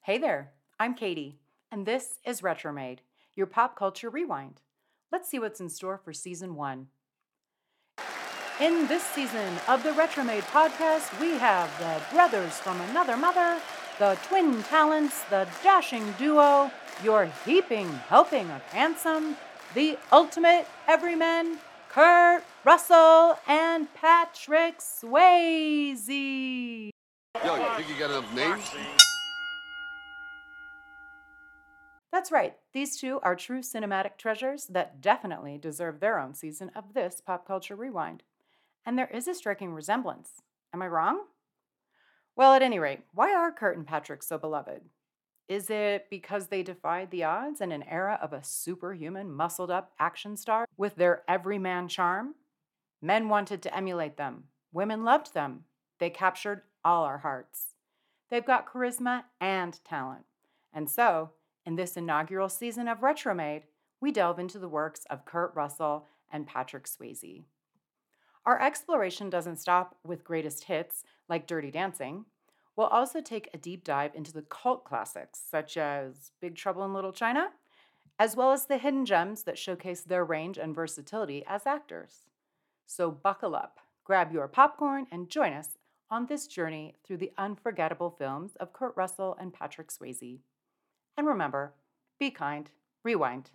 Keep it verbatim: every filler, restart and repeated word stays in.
Hey there, I'm Katie, and this is Retromade, your pop culture rewind. Let's see what's in store for season one. In this season of the Retromade podcast, we have the brothers from another mother, the twin talents, the dashing duo, your heaping helping of handsome, the ultimate everyman, Kurt Russell and Patrick Swayze. Yo, you think you got enough names? That's right, these two are true cinematic treasures that definitely deserve their own season of this Pop Culture Rewind. And there is a striking resemblance. Am I wrong? Well, at any rate, why are Kurt and Patrick so beloved? Is it because they defied the odds in an era of a superhuman, muscled-up action star with their everyman charm? Men wanted to emulate them. Women loved them. They captured all our hearts. They've got charisma and talent. And so, in this inaugural season of Retromade, we delve into the works of Kurt Russell and Patrick Swayze. Our exploration doesn't stop with greatest hits like Dirty Dancing. We'll also take a deep dive into the cult classics such as Big Trouble in Little China, as well as the hidden gems that showcase their range and versatility as actors. So buckle up, grab your popcorn, and join us on this journey through the unforgettable films of Kurt Russell and Patrick Swayze. And remember, be kind, rewind.